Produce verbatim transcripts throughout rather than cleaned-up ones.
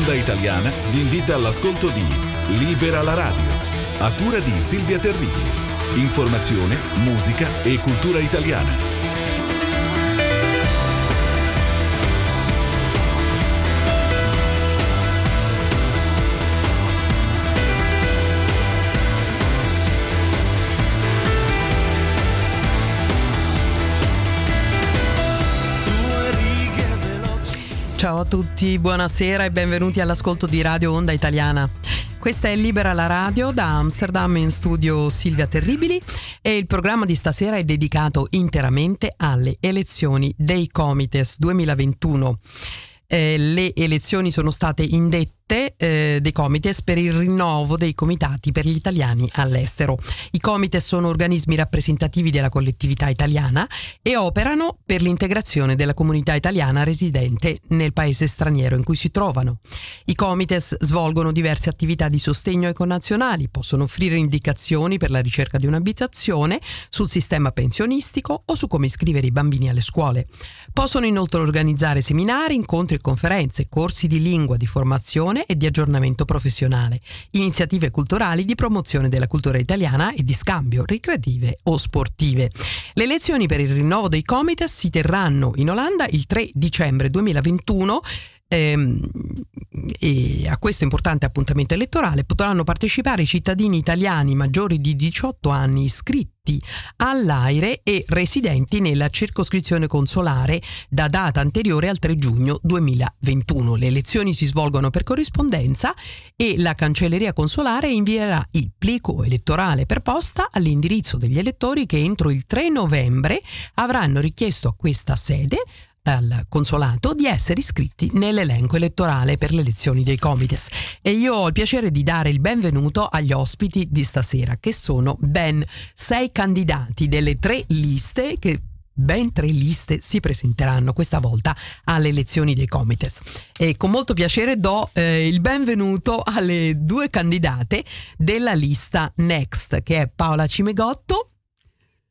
Onda Italiana vi invita all'ascolto di Libera la Radio, a cura di Silvia Terribili. Informazione, musica e cultura italiana. Ciao a tutti, buonasera e benvenuti all'ascolto di Radio Onda Italiana. Questa è Libera la Radio, da Amsterdam in studio Silvia Terribili, e il programma di stasera è dedicato interamente alle elezioni dei Comites duemilaventuno. Eh, le elezioni sono state indette eh, dei Comites per il rinnovo dei comitati per gli italiani all'estero. I Comites sono organismi rappresentativi della collettività italiana e operano per l'integrazione della comunità italiana residente nel paese straniero in cui si trovano. I Comites svolgono diverse attività di sostegno ai connazionali, possono offrire indicazioni per la ricerca di un'abitazione, sul sistema pensionistico o su come iscrivere i bambini alle scuole. Possono inoltre organizzare seminari, incontri, conferenze, corsi di lingua, di formazione e di aggiornamento professionale, iniziative culturali di promozione della cultura italiana e di scambio, ricreative o sportive. Le elezioni per il rinnovo dei Comites si terranno in Olanda il tre dicembre duemilaventuno. E a questo importante appuntamento elettorale potranno partecipare i cittadini italiani maggiori di diciotto anni iscritti all'AIRE e residenti nella circoscrizione consolare da data anteriore al tre giugno duemilaventuno. Le elezioni si svolgono per corrispondenza e la cancelleria consolare invierà il plico elettorale per posta all'indirizzo degli elettori che entro il tre novembre avranno richiesto a questa sede al consolato di essere iscritti nell'elenco elettorale per le elezioni dei Comites. E io ho il piacere di dare il benvenuto agli ospiti di stasera, che sono ben sei candidati delle tre liste che ben tre liste si presenteranno questa volta alle elezioni dei Comites. E con molto piacere do eh, il benvenuto alle due candidate della lista Next, che è Paola Cimegotto.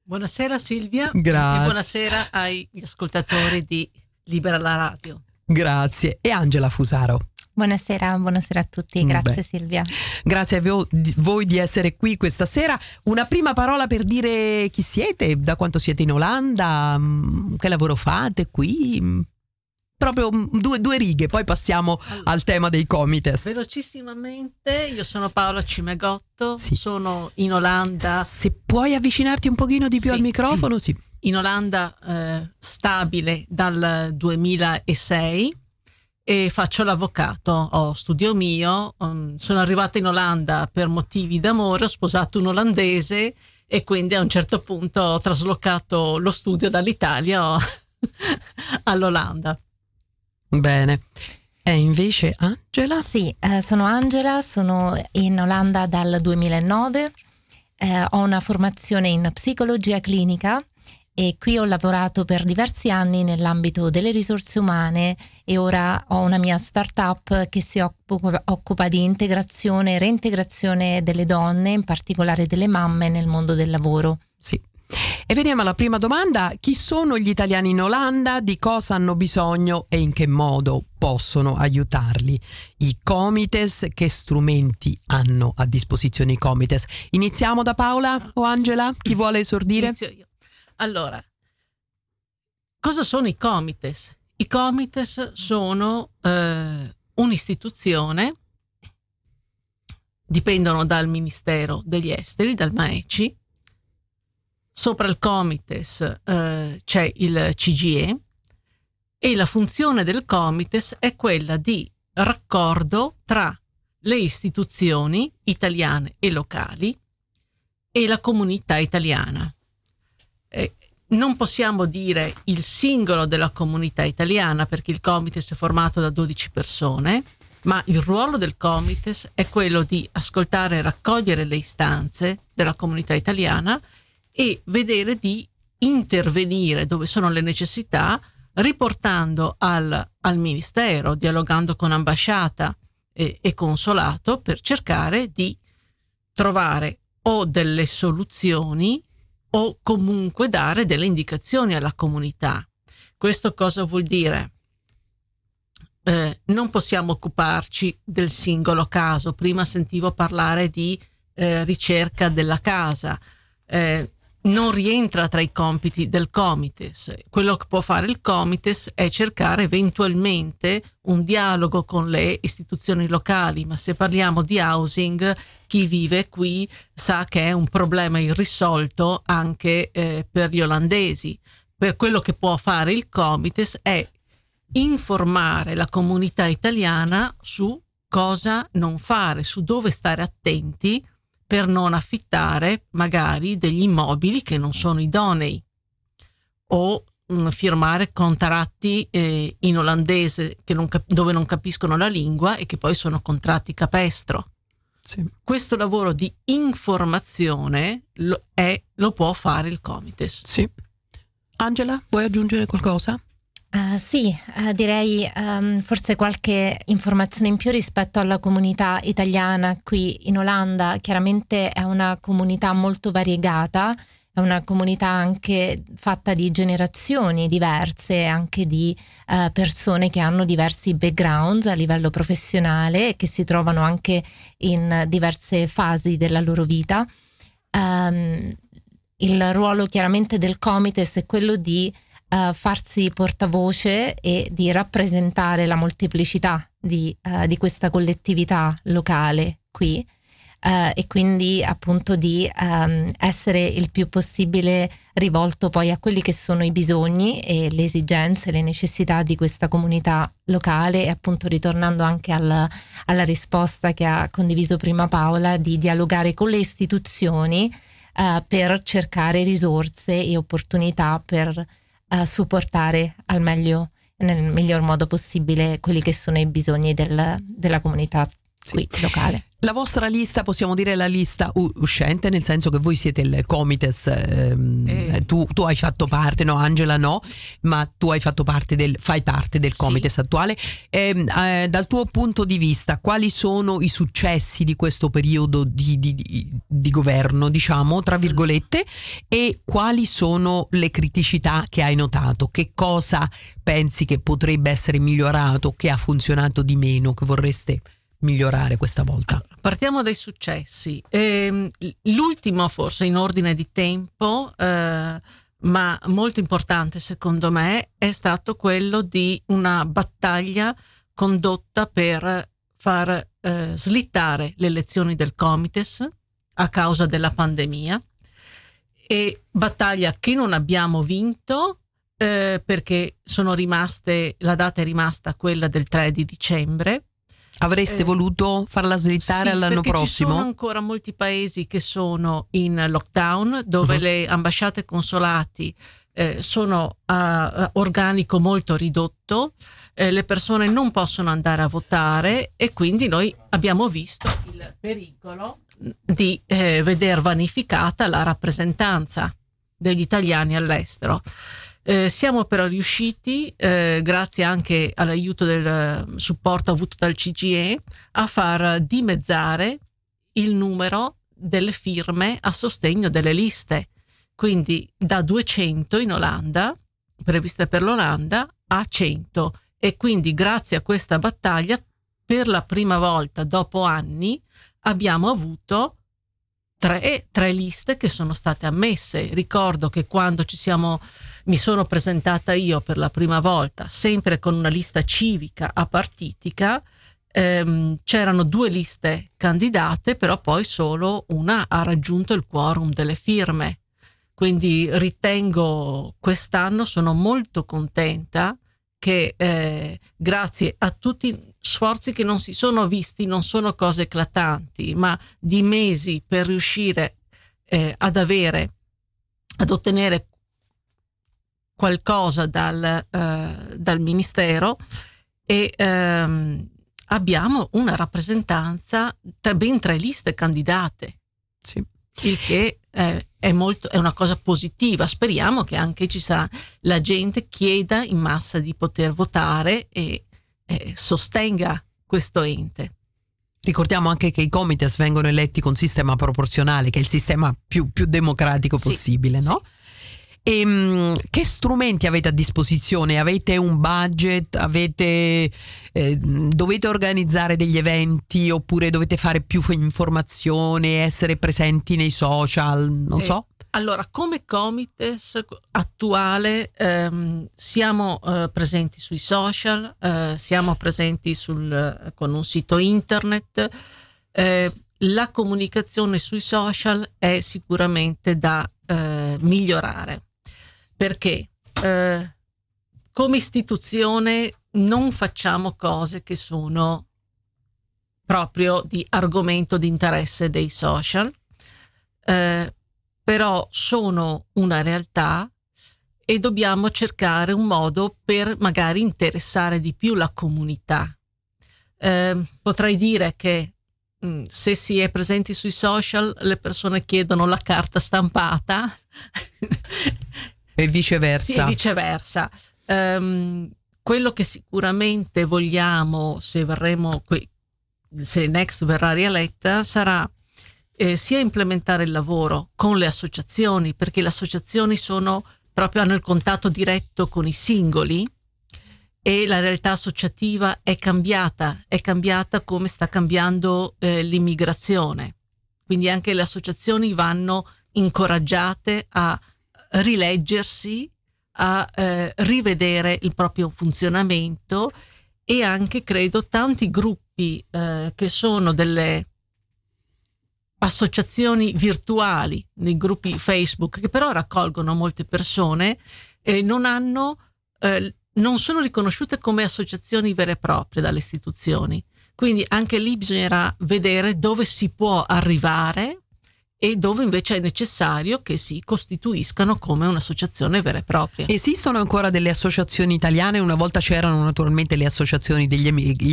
Buonasera Silvia. Grazie. E buonasera agli ascoltatori di Libera la Radio. Grazie. E Angela Fusaro. Buonasera, buonasera a tutti, grazie. Beh, Silvia. Grazie a vo- voi di essere qui questa sera. Una prima parola per dire chi siete, da quanto siete in Olanda, che lavoro fate qui? Proprio due, due righe, poi passiamo allora al tema dei Comites. Velocissimamente, io sono Paola Cimegotto, sì. Sono in Olanda. Se puoi avvicinarti un pochino di più, sì, al microfono, sì. In Olanda eh, stabile dal duemilasei e faccio l'avvocato, ho studio mio, um, sono arrivata in Olanda per motivi d'amore, ho sposato un olandese e quindi a un certo punto ho traslocato lo studio dall'Italia all'Olanda. Bene. E invece Angela? Sì, eh, sono Angela, sono in Olanda dal duemilanove, eh, ho una formazione in psicologia clinica e qui ho lavorato per diversi anni nell'ambito delle risorse umane e ora ho una mia start-up che si occupa, occupa di integrazione e reintegrazione delle donne, in particolare delle mamme, nel mondo del lavoro. Sì. E veniamo alla prima domanda: chi sono gli italiani in Olanda, di cosa hanno bisogno e in che modo possono aiutarli i Comites, che strumenti hanno a disposizione i Comites? Iniziamo da Paola o Angela, chi vuole esordire? Inizio io. Allora, cosa sono i Comites? I Comites sono eh, un'istituzione, dipendono dal Ministero degli Esteri, dal M A E C I. Sopra il Comites eh, c'è il C G E e la funzione del Comites è quella di raccordo tra le istituzioni italiane e locali e la comunità italiana. Eh, non possiamo dire il singolo della comunità italiana perché il Comites è formato da dodici persone, ma il ruolo del Comites è quello di ascoltare e raccogliere le istanze della comunità italiana e vedere di intervenire dove sono le necessità, riportando al, al ministero, dialogando con ambasciata e, e consolato per cercare di trovare o delle soluzioni o comunque dare delle indicazioni alla comunità. Questo cosa vuol dire? eh, non possiamo occuparci del singolo caso. Prima sentivo parlare di eh, ricerca della casa. Eh, non rientra tra i compiti del Comites. Quello che può fare il Comites è cercare eventualmente un dialogo con le istituzioni locali, ma se parliamo di housing, chi vive qui sa che è un problema irrisolto anche eh, per gli olandesi. Per quello che può fare il Comites è informare la comunità italiana su cosa non fare, su dove stare attenti per non affittare magari degli immobili che non sono idonei, o mh, firmare contratti eh, in olandese che non cap- dove non capiscono la lingua e che poi sono contratti capestro. Sì. Questo lavoro di informazione lo, è, lo può fare il Comites. Sì. Angela, vuoi aggiungere qualcosa? Uh, sì, uh, direi um, forse qualche informazione in più rispetto alla comunità italiana qui in Olanda. Chiaramente è una comunità molto variegata, è una comunità anche fatta di generazioni diverse, anche di uh, persone che hanno diversi backgrounds a livello professionale e che si trovano anche in diverse fasi della loro vita. Um, il ruolo chiaramente del Comites è quello di Uh, farsi portavoce e di rappresentare la molteplicità di, uh, di questa collettività locale qui uh, e quindi appunto di um, essere il più possibile rivolto poi a quelli che sono i bisogni e le esigenze, le necessità di questa comunità locale, e appunto ritornando anche alla, alla risposta che ha condiviso prima Paola, di dialogare con le istituzioni uh, per cercare risorse e opportunità per a supportare al meglio, nel miglior modo possibile, quelli che sono i bisogni del, della comunità qui, sì, locale. La vostra lista, possiamo dire la lista uscente, nel senso che voi siete il Comites, ehm, eh. tu, tu hai fatto parte, no Angela no, ma tu hai fatto parte del, fai parte del Comites, sì, attuale. Eh, eh, dal tuo punto di vista, quali sono i successi di questo periodo di, di, di, di governo, diciamo, tra virgolette, e quali sono le criticità che hai notato? Che cosa pensi che potrebbe essere migliorato, che ha funzionato di meno, che vorreste migliorare questa volta? Partiamo dai successi. Eh, l'ultimo forse in ordine di tempo, eh, ma molto importante secondo me, è stato quello di una battaglia condotta per far eh, slittare le elezioni del Comites a causa della pandemia, e battaglia che non abbiamo vinto eh, perché sono rimaste, la data è rimasta quella del tre di dicembre. Avreste eh, voluto farla slittare, sì, all'anno prossimo? Sì, perché ci sono ancora molti paesi che sono in lockdown, dove uh-huh. le ambasciate e consolati eh, sono a organico molto ridotto, eh, le persone non possono andare a votare, e quindi noi abbiamo visto il pericolo di eh, veder vanificata la rappresentanza degli italiani all'estero. Eh, siamo però riusciti, eh, grazie anche all'aiuto del uh, supporto avuto dal C G E, a far dimezzare il numero delle firme a sostegno delle liste. Quindi da duecento in Olanda, previste per l'Olanda, a cento. E quindi grazie a questa battaglia, per la prima volta dopo anni, abbiamo avuto Tre, tre liste che sono state ammesse. Ricordo che quando ci siamo, mi sono presentata io per la prima volta, sempre con una lista civica apartitica, ehm, c'erano due liste candidate, però poi solo una ha raggiunto il quorum delle firme. Quindi ritengo quest'anno, sono molto contenta che eh, grazie a tutti sforzi che non si sono visti, non sono cose eclatanti, ma di mesi per riuscire eh, ad avere, ad ottenere qualcosa dal, eh, dal Ministero, e ehm, abbiamo una rappresentanza tra ben tre liste candidate, sì, il che eh, è molto, è una cosa positiva. Speriamo che anche ci sarà, la gente chieda in massa di poter votare e sostenga questo ente. Ricordiamo anche che i Comites vengono eletti con sistema proporzionale, che è il sistema più, più democratico, sì, possibile, no? Sì. E, che strumenti avete a disposizione? Avete un budget? Avete, eh, dovete organizzare degli eventi oppure dovete fare più informazione, essere presenti nei social? Non eh, so. Allora, come Comites attuale ehm, siamo eh, presenti sui social, eh, siamo presenti sul, con un sito internet. Eh, la comunicazione sui social è sicuramente da eh, migliorare, perché eh, come istituzione non facciamo cose che sono proprio di argomento di interesse dei social, eh, però sono una realtà e dobbiamo cercare un modo per magari interessare di più la comunità. Eh, potrei dire che se si è presenti sui social le persone chiedono la carta stampata e viceversa. Sì, e viceversa. Um, quello che sicuramente vogliamo, se verremo qui, se Next verrà rieletta, sarà eh, sia implementare il lavoro con le associazioni, perché le associazioni sono proprio, hanno il contatto diretto con i singoli. E la realtà associativa è cambiata, è cambiata come sta cambiando eh, l'immigrazione. Quindi anche le associazioni vanno incoraggiate a rileggersi, a eh, rivedere il proprio funzionamento, e anche credo tanti gruppi eh, che sono delle associazioni virtuali, nei gruppi Facebook, che però raccolgono molte persone, eh, non hanno... Eh, non sono riconosciute come associazioni vere e proprie dalle istituzioni. Quindi anche lì bisognerà vedere dove si può arrivare e dove invece è necessario che si costituiscano come un'associazione vera e propria. Esistono ancora delle associazioni italiane? Una volta c'erano naturalmente le associazioni degli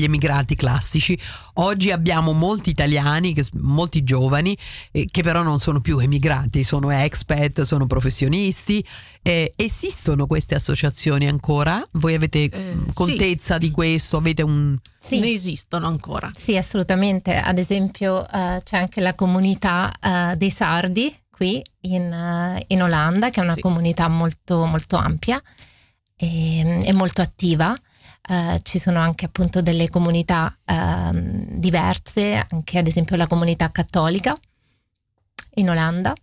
emigrati classici, oggi abbiamo molti italiani, molti giovani, eh, che però non sono più emigrati, sono expat, sono professionisti. Eh, esistono queste associazioni ancora? Voi avete eh, contezza sì. di questo? Avete un... Sì. Ne esistono ancora? Sì, assolutamente. Ad esempio eh, c'è anche la comunità eh, dei Sardi qui in, uh, in Olanda, che è una sì. comunità molto, molto ampia e, e molto attiva. Eh, ci sono anche appunto delle comunità eh, diverse, anche ad esempio la comunità cattolica in Olanda,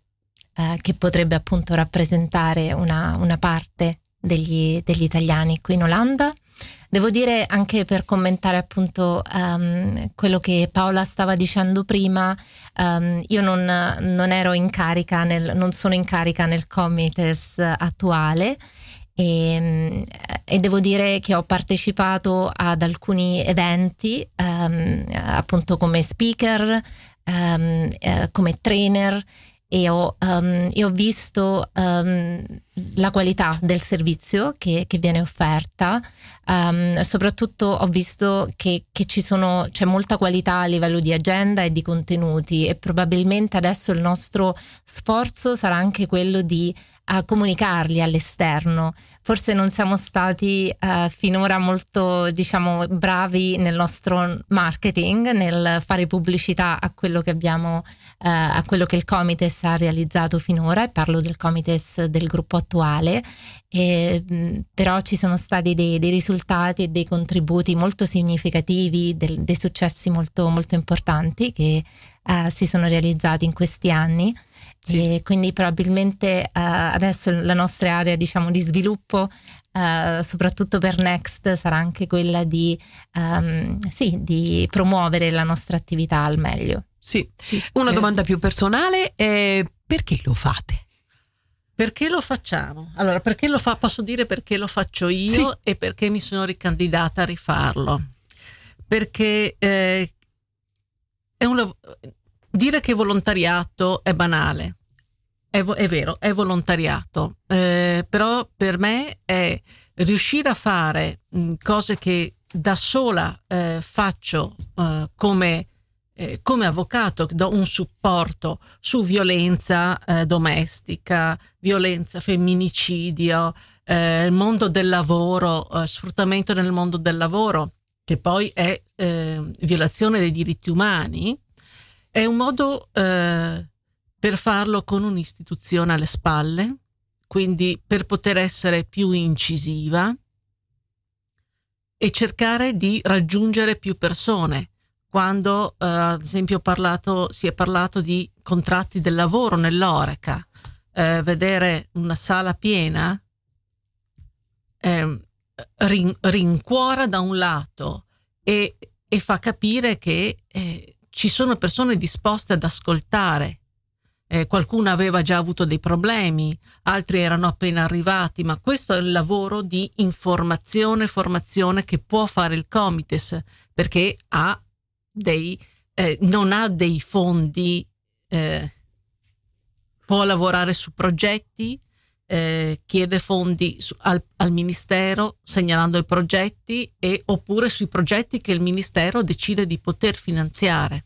Eh, che potrebbe appunto rappresentare una, una parte degli, degli italiani qui in Olanda. Devo dire, anche per commentare appunto um, quello che Paola stava dicendo prima, um, io non, non ero in carica, nel, non sono in carica nel Comites attuale, e, e devo dire che ho partecipato ad alcuni eventi um, appunto come speaker, um, eh, come trainer, e ho, um, e ho visto um, la qualità del servizio che, che viene offerta, um, soprattutto ho visto che, che ci sono, c'è molta qualità a livello di agenda e di contenuti, e probabilmente adesso il nostro sforzo sarà anche quello di uh, comunicarli all'esterno. Forse non siamo stati uh, finora molto, diciamo, bravi nel nostro marketing, nel fare pubblicità a quello che abbiamo, a quello che il Comites ha realizzato finora, e parlo del Comites del gruppo attuale, e, però ci sono stati dei, dei risultati e dei contributi molto significativi, del, dei successi molto, molto importanti che uh, si sono realizzati in questi anni. Sì. E quindi probabilmente uh, adesso la nostra area, diciamo, di sviluppo, Uh, soprattutto per Next, sarà anche quella di, um, sì, di promuovere la nostra attività al meglio. Sì, sì. Una eh. domanda più personale è: perché lo fate? Perché lo facciamo? Allora, perché lo fa? Posso dire perché lo faccio io sì. e perché mi sono ricandidata a rifarlo. Perché eh, è un lav- dire che volontariato è banale. È, è vero, è volontariato, eh, però per me è riuscire a fare mh, cose che da sola eh, faccio eh, come, eh, come avvocato, do un supporto su violenza eh, domestica, violenza, femminicidio, eh, il mondo del lavoro, eh, sfruttamento nel mondo del lavoro, che poi è eh, violazione dei diritti umani. È un modo... Eh, per farlo con un'istituzione alle spalle, quindi per poter essere più incisiva e cercare di raggiungere più persone. Quando eh, ad esempio ho parlato, si è parlato di contratti del lavoro nell'Horeca, eh, vedere una sala piena eh, rin- rincuora da un lato e, e fa capire che eh, ci sono persone disposte ad ascoltare. Eh, qualcuno aveva già avuto dei problemi, altri erano appena arrivati, ma questo è il lavoro di informazione e formazione che può fare il Comites, perché ha dei, eh, non ha dei fondi, eh, può lavorare su progetti, eh, chiede fondi su, al, al Ministero segnalando i progetti e oppure sui progetti che il Ministero decide di poter finanziare.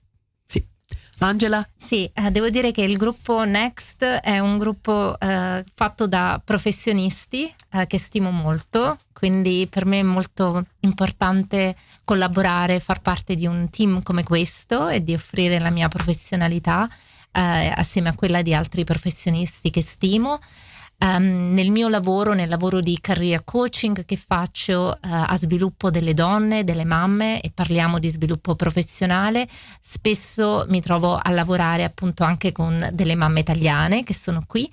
Angela? Sì, eh, devo dire che il gruppo Next è un gruppo eh, fatto da professionisti eh, che stimo molto, quindi per me è molto importante collaborare, far parte di un team come questo e di offrire la mia professionalità eh, assieme a quella di altri professionisti che stimo. Um, nel mio lavoro, nel lavoro di career coaching che faccio uh, a sviluppo delle donne, delle mamme, e parliamo di sviluppo professionale, spesso mi trovo a lavorare appunto anche con delle mamme italiane che sono qui,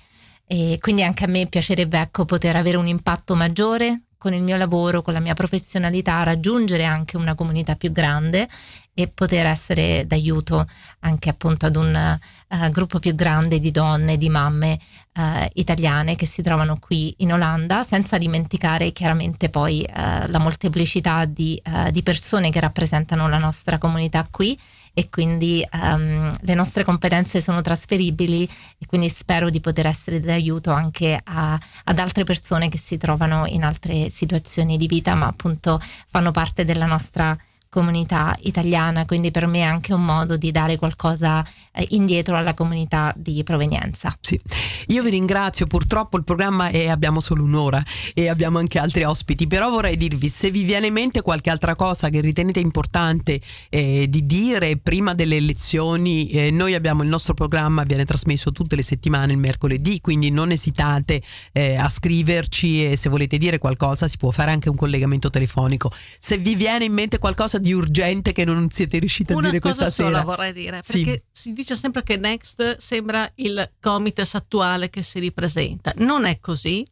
e quindi anche a me piacerebbe, ecco, poter avere un impatto maggiore con il mio lavoro, con la mia professionalità, raggiungere anche una comunità più grande e poter essere d'aiuto anche appunto ad un uh, gruppo più grande di donne, di mamme uh, italiane che si trovano qui in Olanda, senza dimenticare chiaramente poi uh, la molteplicità di, uh, di persone che rappresentano la nostra comunità qui, e quindi um, le nostre competenze sono trasferibili, e quindi spero di poter essere d'aiuto anche a, ad altre persone che si trovano in altre situazioni di vita, ma appunto fanno parte della nostra comunità italiana, quindi per me è anche un modo di dare qualcosa eh, indietro alla comunità di provenienza. Sì, io vi ringrazio, purtroppo il programma è, abbiamo solo un'ora e abbiamo anche altri ospiti, però vorrei dirvi, se vi viene in mente qualche altra cosa che ritenete importante eh, di dire prima delle elezioni, eh, noi abbiamo il nostro programma, viene trasmesso tutte le settimane il mercoledì, quindi non esitate eh, a scriverci, e se volete dire qualcosa si può fare anche un collegamento telefonico. Se vi viene in mente qualcosa di urgente che non siete riusciti a dire questa sera. Una cosa sola vorrei dire, perché sì. Si dice sempre che Next sembra il Comites attuale che si ripresenta. Non è così,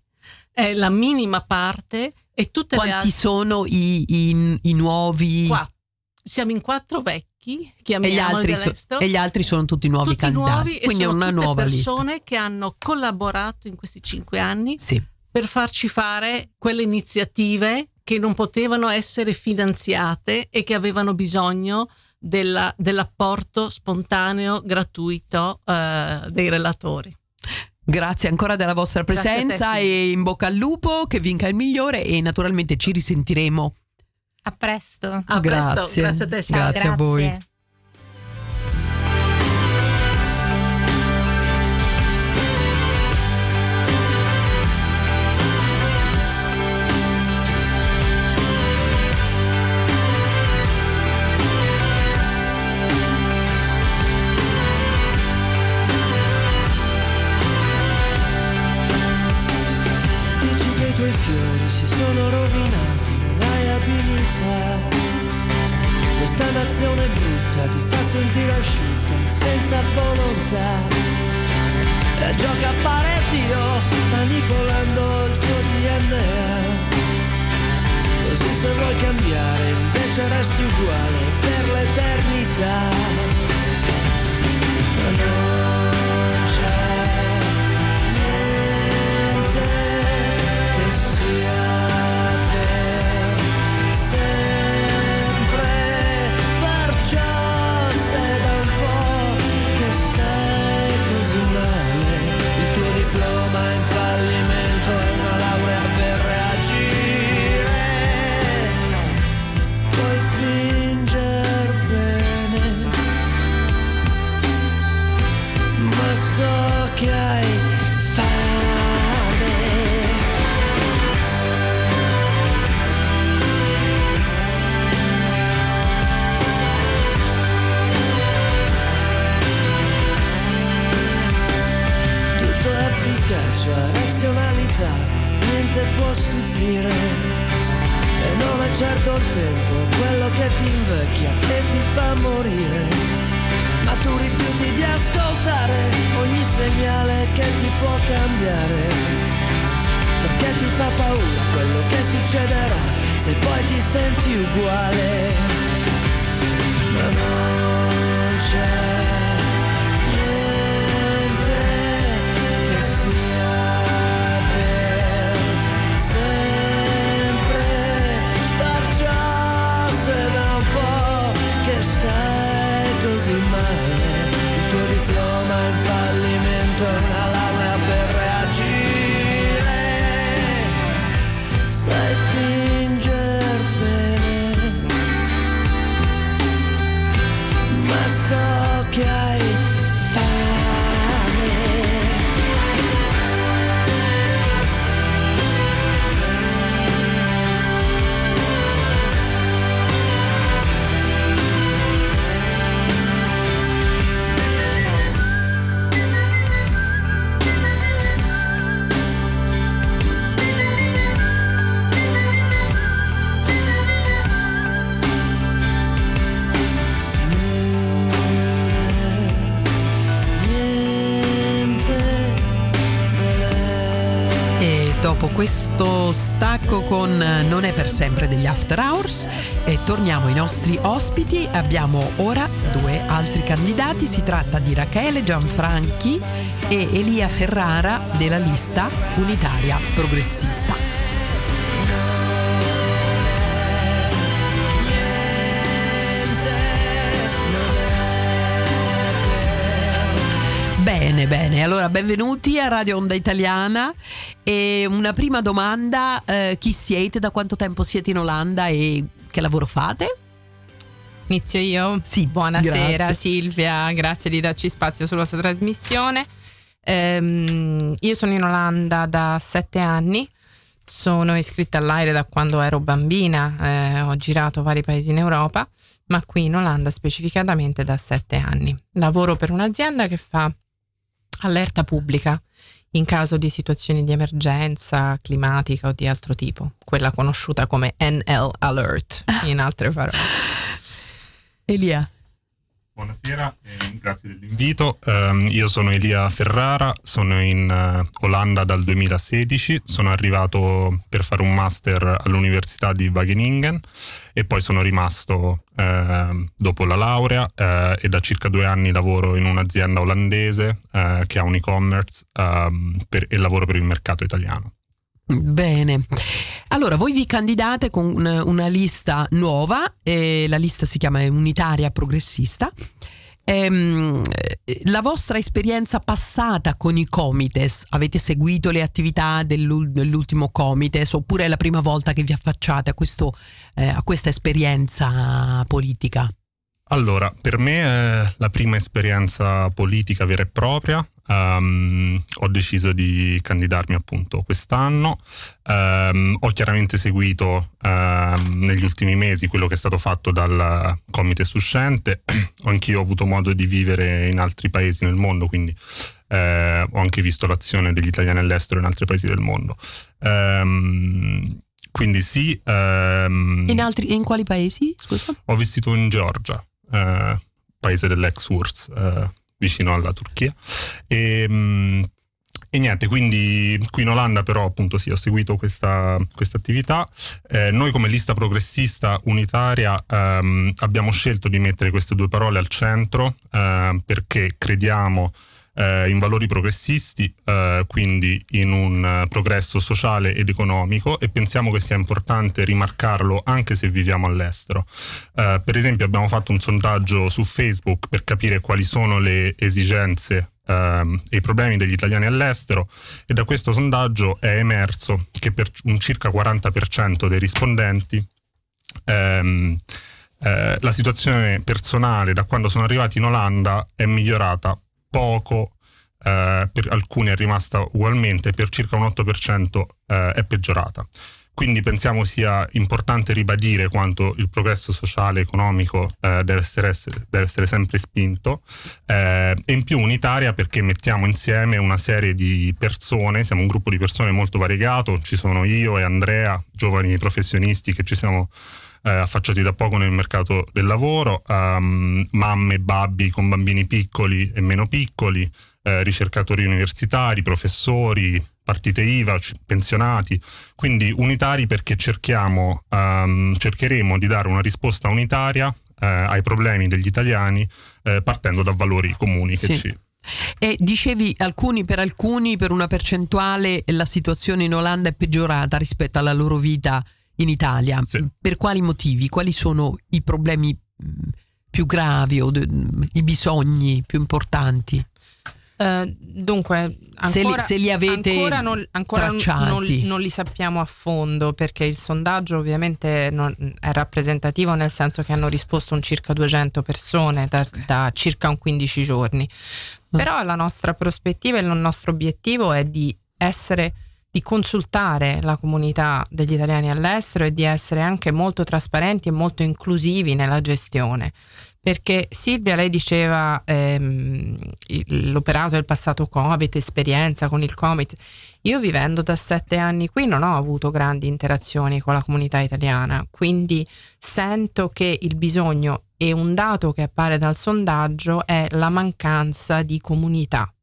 è la minima parte e tutte Quanti le altre... sono i, i, i nuovi? Quattro. Siamo in quattro vecchi, chiamiamo e gli, altri so, e gli altri sono tutti nuovi tutti candidati. Nuovi, quindi è una nuova persone lista. Che hanno collaborato in questi cinque anni sì. per farci fare quelle iniziative che non potevano essere finanziate e che avevano bisogno della, dell'apporto spontaneo, gratuito eh, dei relatori. Grazie ancora della vostra presenza te, sì. e in bocca al lupo, che vinca il migliore, e naturalmente ci risentiremo. A presto. A grazie. presto. Grazie a te, sì. Grazie, grazie a voi. Sono rovinati, non hai abilità. Questa nazione brutta ti fa sentire asciutta, senza volontà. E gioca a fare Dio, manipolando il tuo D N A. Così se vuoi cambiare, invece resti uguale per l'eternità. Ma non c'è niente che sia niente può stupire, e non è certo il tempo quello che ti invecchia e ti fa morire. Ma tu rifiuti di ascoltare ogni segnale che ti può cambiare, perché ti fa paura quello che succederà se poi ti senti uguale. Ma non c'è così male, il tuo diploma è un fallimento, una laurea per reagire, sai finger bene, ma so che hai questo stacco con Non è per sempre degli After Hours e torniamo ai nostri ospiti. Abbiamo ora due altri candidati, si tratta di Rachele Gianfranchi e Elia Ferrara della lista unitaria progressista. Bene, bene, allora benvenuti a Radio Onda Italiana e una prima domanda, eh, chi siete, da quanto tempo siete in Olanda e che lavoro fate? Inizio io? Sì, buonasera, grazie. Silvia, grazie di darci spazio sulla vostra trasmissione. Ehm, io sono in Olanda da sette anni, sono iscritta all'AIRE da quando ero bambina, eh, ho girato vari paesi in Europa, ma qui in Olanda specificatamente da sette anni. Lavoro per un'azienda che fa allerta pubblica in caso di situazioni di emergenza climatica o di altro tipo, quella conosciuta come N L Alert, in altre parole. Elia. Buonasera, eh, grazie dell'invito. Um, io sono Elia Ferrara, sono in uh, Olanda dal duemilasedici, sono arrivato per fare un master all'università di Wageningen e poi sono rimasto uh, dopo la laurea uh, e da circa due anni lavoro in un'azienda olandese uh, che ha un e-commerce uh, per, e lavoro per il mercato italiano. Bene, allora voi vi candidate con una, una lista nuova, eh, la lista si chiama Unitaria Progressista. Ehm, la vostra esperienza passata con i comites, avete seguito le attività dell'ultimo comites oppure è la prima volta che vi affacciate a, questo, eh, a questa esperienza politica? Allora, per me è la prima esperienza politica vera e propria. Um, ho deciso di candidarmi appunto quest'anno. Um, ho chiaramente seguito um, negli ultimi mesi quello che è stato fatto dal Comites uscente. Anch'io ho avuto modo di vivere in altri paesi nel mondo, quindi eh, ho anche visto l'azione degli italiani all'estero in altri paesi del mondo. Um, quindi sì. Um, in altri, in quali paesi? Scusa. Ho vissuto in Georgia, eh, paese dell'ex U R S S. Eh, vicino alla Turchia e, e niente, quindi qui in Olanda però appunto sì, ho seguito questa, questa attività. Eh, noi come lista progressista unitaria ehm, abbiamo scelto di mettere queste due parole al centro eh, perché crediamo eh, in valori progressisti, eh, quindi in un progresso sociale ed economico, e pensiamo che sia importante rimarcarlo anche se viviamo all'estero. Eh, per esempio abbiamo fatto un sondaggio su Facebook per capire quali sono le esigenze ehm, e i problemi degli italiani all'estero e da questo sondaggio è emerso che per un circa quaranta per cento dei rispondenti ehm, eh, la situazione personale da quando sono arrivati in Olanda è migliorata poco, eh, per alcuni è rimasta ugualmente, per circa un otto per cento eh, è peggiorata. Quindi pensiamo sia importante ribadire quanto il progresso sociale e economico eh, deve, essere, deve essere sempre spinto, eh, e in più unitaria, perché mettiamo insieme una serie di persone, siamo un gruppo di persone molto variegato, ci sono io e Andrea, giovani professionisti che ci siamo eh, affacciati da poco nel mercato del lavoro, um, mamme e babbi con bambini piccoli e meno piccoli, Eh, ricercatori universitari, professori, partite I V A, pensionati, quindi unitari perché cerchiamo, um, cercheremo di dare una risposta unitaria eh, ai problemi degli italiani eh, partendo da valori comuni che sì. ci... E dicevi, alcuni per alcuni, per una percentuale, la situazione in Olanda è peggiorata rispetto alla loro vita in Italia. Sì. Per quali motivi? Quali sono i problemi più gravi o de- i bisogni più importanti? Uh, dunque ancora, se li, se li avete ancora, non, ancora non, non li sappiamo a fondo, perché il sondaggio ovviamente non è rappresentativo, nel senso che hanno risposto un circa duecento persone da, da circa un quindici giorni. No. Però la nostra prospettiva e il nostro obiettivo è di essere di consultare la comunità degli italiani all'estero e di essere anche molto trasparenti e molto inclusivi nella gestione. Perché Silvia, lei diceva ehm, l'operato del passato Covid, esperienza con il Covid. Io vivendo da sette anni qui non ho avuto grandi interazioni con la comunità italiana, quindi sento che il bisogno, e un dato che appare dal sondaggio, è la mancanza di comunità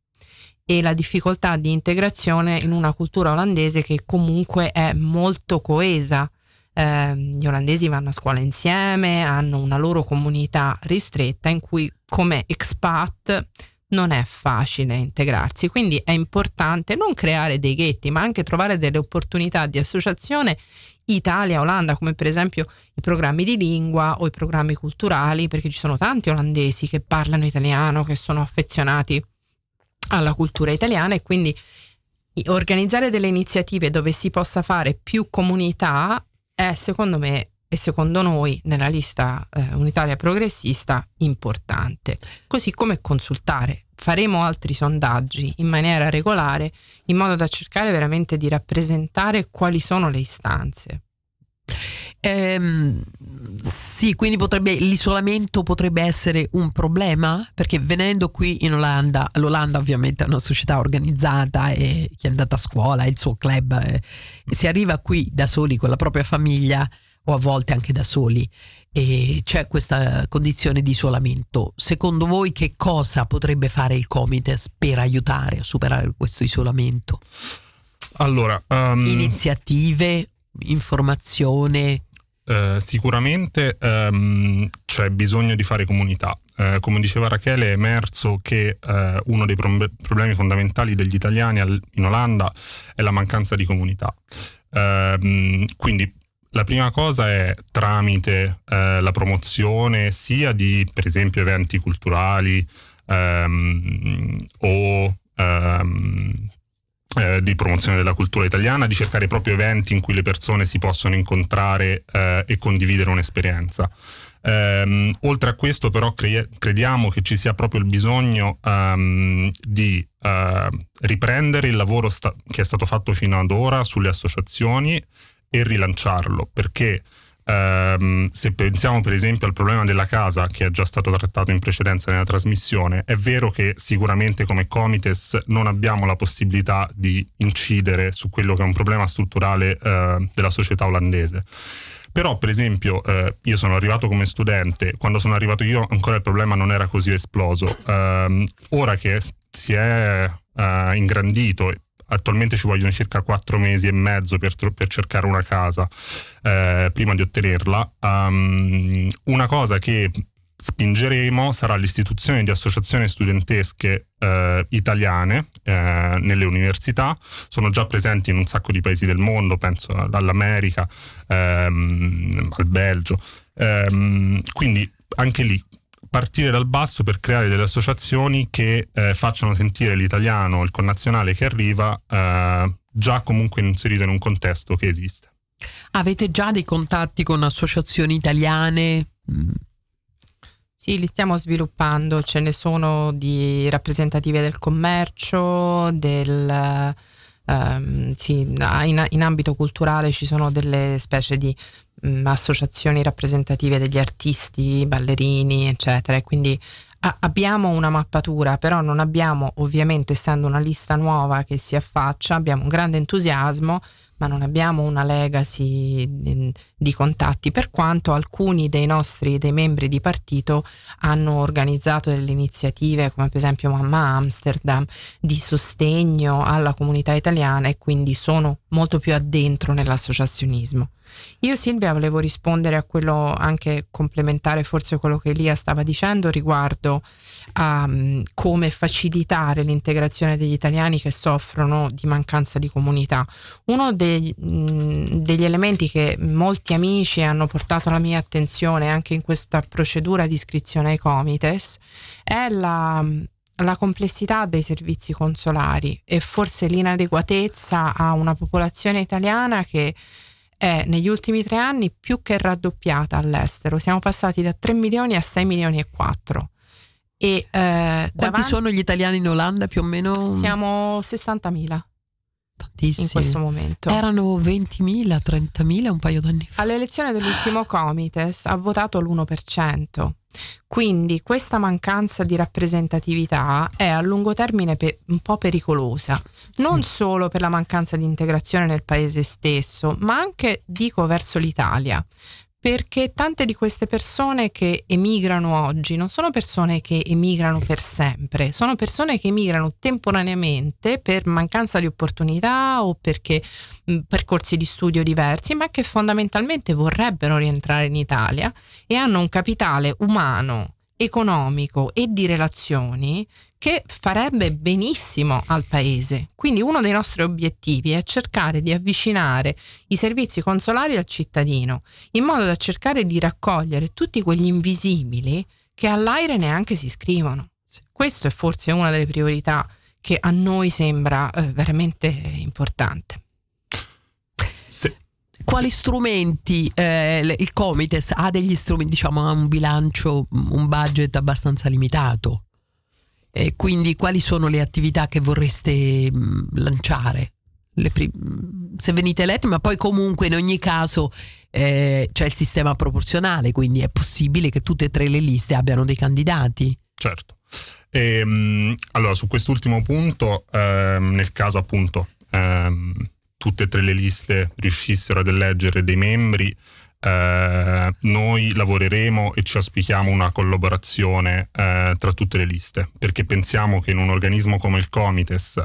e la difficoltà di integrazione in una cultura olandese che comunque è molto coesa. Eh, gli olandesi vanno a scuola insieme, hanno una loro comunità ristretta in cui come expat non è facile integrarsi, quindi è importante non creare dei ghetti, ma anche trovare delle opportunità di associazione Italia-Olanda, come per esempio i programmi di lingua o i programmi culturali, perché ci sono tanti olandesi che parlano italiano, che sono affezionati alla cultura italiana, e quindi organizzare delle iniziative dove si possa fare più comunità è, secondo me e secondo noi, nella lista eh, unitaria progressista importante, così come consultare. Faremo altri sondaggi in maniera regolare, in modo da cercare veramente di rappresentare quali sono le istanze. Ehm, sì, quindi potrebbe, l'isolamento potrebbe essere un problema, perché venendo qui in Olanda, l'Olanda ovviamente è una società organizzata e chi è andata a scuola, il suo club, eh, si arriva qui da soli con la propria famiglia o a volte anche da soli, e c'è questa condizione di isolamento. Secondo voi che cosa potrebbe fare il Comites per aiutare a superare questo isolamento? Allora, um... iniziative, informazione? Eh, sicuramente ehm, c'è bisogno di fare comunità. Eh, come diceva Rachele, è emerso che eh, uno dei pro- problemi fondamentali degli italiani al- in Olanda è la mancanza di comunità. Eh, quindi la prima cosa è, tramite eh, la promozione sia di, per esempio, eventi culturali ehm, o ehm, Eh, di promozione della cultura italiana, di cercare proprio eventi in cui le persone si possono incontrare eh, e condividere un'esperienza. Ehm, oltre a questo però cre- crediamo che ci sia proprio il bisogno um, di uh, riprendere il lavoro sta- che è stato fatto fino ad ora sulle associazioni e rilanciarlo, perché um, se pensiamo per esempio al problema della casa, che è già stato trattato in precedenza nella trasmissione, è vero che sicuramente come Comites non abbiamo la possibilità di incidere su quello che è un problema strutturale eh, della società olandese. Però per esempio eh, io sono arrivato come studente, quando sono arrivato io ancora il problema non era così esploso, eh, ora che si è eh, ingrandito. Attualmente ci vogliono circa quattro mesi e mezzo per, per cercare una casa eh, prima di ottenerla. Um, una cosa che spingeremo sarà l'istituzione di associazioni studentesche eh, italiane eh, nelle università. Sono già presenti in un sacco di paesi del mondo, penso all'America, ehm, al Belgio. Ehm, quindi anche lì partire dal basso per creare delle associazioni che eh, facciano sentire l'italiano, il connazionale che arriva, eh, già comunque inserito in un contesto che esiste. Avete già dei contatti con associazioni italiane? Mm. Sì, li stiamo sviluppando, ce ne sono di rappresentative del commercio, del Um, sì, in, in ambito culturale ci sono delle specie di mh, associazioni rappresentative degli artisti, ballerini, eccetera, e quindi a- abbiamo una mappatura, però non abbiamo, ovviamente, essendo una lista nuova che si affaccia, abbiamo un grande entusiasmo, ma non abbiamo una legacy di, di contatti, per quanto alcuni dei nostri, dei membri di partito hanno organizzato delle iniziative, come per esempio Mamma Amsterdam, di sostegno alla comunità italiana, e quindi sono molto più addentro nell'associazionismo. Io, Silvia, volevo rispondere a quello, anche complementare forse quello che Elia stava dicendo riguardo a um, come facilitare l'integrazione degli italiani che soffrono di mancanza di comunità. Uno dei, mh, degli elementi che molti amici hanno portato alla mia attenzione anche in questa procedura di iscrizione ai Comites è la... la complessità dei servizi consolari e forse l'inadeguatezza a una popolazione italiana che è negli ultimi tre anni più che raddoppiata all'estero. Siamo passati da tre milioni a sei milioni e quattro. E, eh, Quanti davanti, sono gli italiani in Olanda più o meno? Siamo sessantamila. Tantissimi. In questo momento erano ventimila, trentamila un paio d'anni fa. All'elezione dell'ultimo Comites ha votato l'uno per cento. Quindi questa mancanza di rappresentatività è a lungo termine pe- un po' pericolosa, sì. Non solo per la mancanza di integrazione nel paese stesso, ma anche, dico, verso l'Italia, perché tante di queste persone che emigrano oggi non sono persone che emigrano per sempre, sono persone che emigrano temporaneamente per mancanza di opportunità o perché mh, percorsi di studio diversi, ma che fondamentalmente vorrebbero rientrare in Italia e hanno un capitale umano, economico e di relazioni che farebbe benissimo al paese. Quindi uno dei nostri obiettivi è cercare di avvicinare i servizi consolari al cittadino, in modo da cercare di raccogliere tutti quegli invisibili che all'AIRE neanche si iscrivono. Questo è forse una delle priorità che a noi sembra eh, veramente importante. Sì. Quali strumenti eh, il Comites ha? Degli strumenti, diciamo, ha un bilancio, un budget abbastanza limitato. E quindi quali sono le attività che vorreste mh, lanciare? Le prim- se venite eletti, ma poi comunque in ogni caso eh, c'è il sistema proporzionale, quindi è possibile che tutte e tre le liste abbiano dei candidati. Certo. E, allora, su quest'ultimo punto, ehm, nel caso appunto ehm, tutte e tre le liste riuscissero ad eleggere dei membri, eh, noi lavoreremo e ci auspichiamo una collaborazione eh, tra tutte le liste, perché pensiamo che in un organismo come il Comites,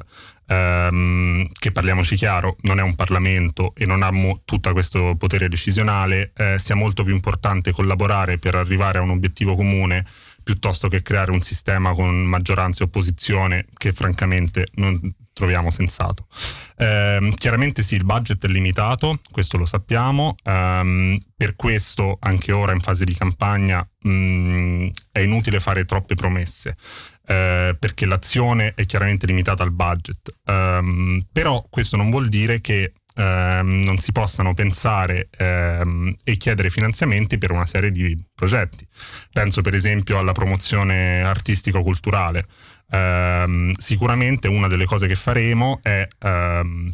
ehm, che, parliamoci chiaro, non è un Parlamento e non ha mo- tutto questo potere decisionale, eh, sia molto più importante collaborare per arrivare a un obiettivo comune piuttosto che creare un sistema con maggioranza e opposizione che francamente non troviamo sensato. Eh, chiaramente sì, il budget è limitato, questo lo sappiamo, ehm, per questo anche ora in fase di campagna mh, è inutile fare troppe promesse, eh, perché l'azione è chiaramente limitata al budget, ehm, però questo non vuol dire che ehm, non si possano pensare ehm, e chiedere finanziamenti per una serie di progetti. Penso per esempio alla promozione artistico-culturale. Ehm, sicuramente una delle cose che faremo è ehm,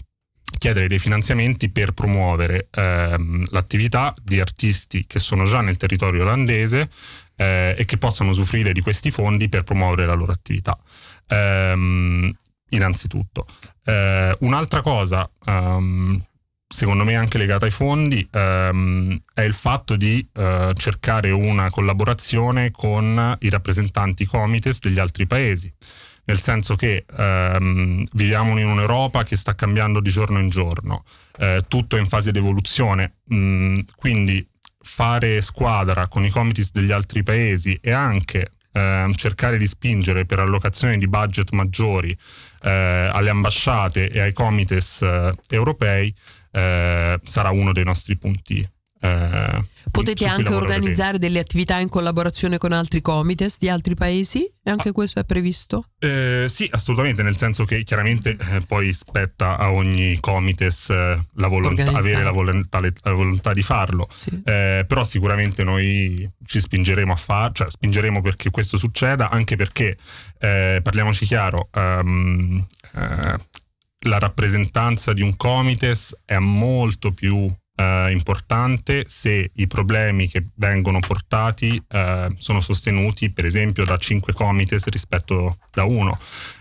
chiedere dei finanziamenti per promuovere ehm, l'attività di artisti che sono già nel territorio olandese eh, e che possano usufruire di questi fondi per promuovere la loro attività. Ehm, innanzitutto. Eh, un'altra cosa, um, secondo me anche legata ai fondi, um, è il fatto di uh, cercare una collaborazione con i rappresentanti Comites degli altri paesi, nel senso che um, viviamo in un'Europa che sta cambiando di giorno in giorno, eh, tutto è in fase di evoluzione, mm, quindi fare squadra con i Comites degli altri paesi e anche Ehm, cercare di spingere per allocazione di budget maggiori eh, alle ambasciate e ai Comites eh, europei eh, sarà uno dei nostri punti. Eh, Potete anche organizzare delle attività in collaborazione con altri Comites di altri paesi? E anche ah, questo è previsto? Eh, sì, assolutamente, nel senso che chiaramente eh, poi spetta a ogni Comites eh, la volontà, avere la volontà, la volontà di farlo, sì. Eh, però sicuramente noi ci spingeremo a farlo, cioè spingeremo perché questo succeda, anche perché, eh, parliamoci chiaro, um, eh, la rappresentanza di un comites è molto più eh, importante se i problemi che vengono portati eh, sono sostenuti per esempio da cinque comites rispetto da uno.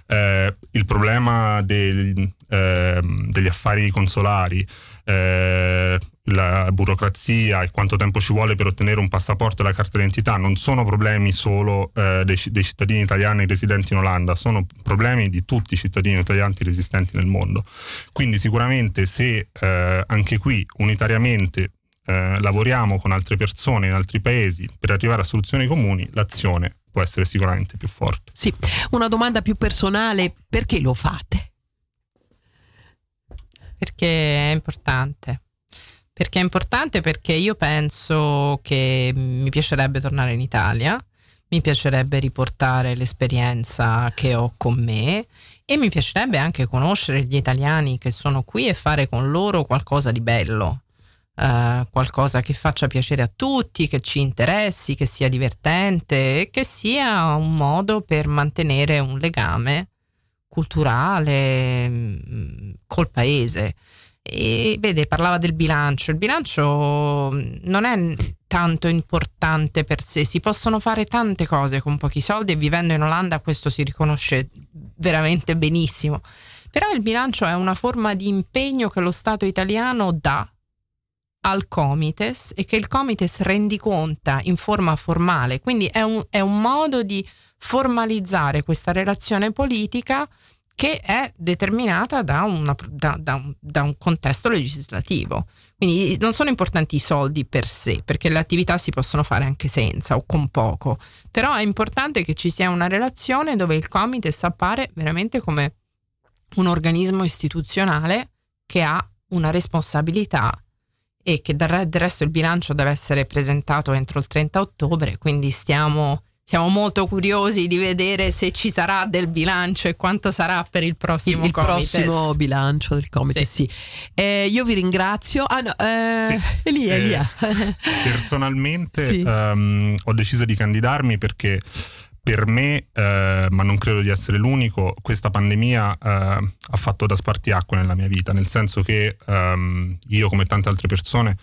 Eh, il problema del, eh, degli affari consolari, eh, la burocrazia e quanto tempo ci vuole per ottenere un passaporto e la carta d'identità non sono problemi solo eh, dei, dei cittadini italiani residenti in Olanda, sono problemi di tutti i cittadini italiani residenti nel mondo. Quindi sicuramente se eh, anche qui unitariamente eh, lavoriamo con altre persone in altri paesi per arrivare a soluzioni comuni, l'azione può essere sicuramente più forte. Sì, una domanda più personale: perché lo fate? Perché è importante. Perché è importante perché io penso che mi piacerebbe tornare in Italia, mi piacerebbe riportare l'esperienza che ho con me e mi piacerebbe anche conoscere gli italiani che sono qui e fare con loro qualcosa di bello, eh, qualcosa che faccia piacere a tutti, che ci interessi, che sia divertente e che sia un modo per mantenere un legame culturale mh, col paese. E vede, parlava del bilancio. Il bilancio non è tanto importante per sé, si possono fare tante cose con pochi soldi e vivendo in Olanda questo si riconosce veramente benissimo. Però il bilancio è una forma di impegno che lo Stato italiano dà al Comites e che il Comites rendiconta in forma formale, quindi è un, è un modo di formalizzare questa relazione politica che è determinata da, una, da, da, un, da un contesto legislativo. Quindi non sono importanti i soldi per sé, perché le attività si possono fare anche senza o con poco, però è importante che ci sia una relazione dove il Comites appare veramente come un organismo istituzionale che ha una responsabilità e che del resto il bilancio deve essere presentato entro il trenta ottobre, quindi stiamo... Siamo molto curiosi di vedere se ci sarà del bilancio e quanto sarà per il prossimo il, Comites. Il prossimo bilancio del Comites, sì. sì. Eh, io vi ringrazio. Ah, no, eh, sì. Elia, eh, Elia. Personalmente sì. um, ho deciso di candidarmi perché per me, eh, ma non credo di essere l'unico, questa pandemia eh, ha fatto da spartiacque nella mia vita, nel senso che um, io, come tante altre persone,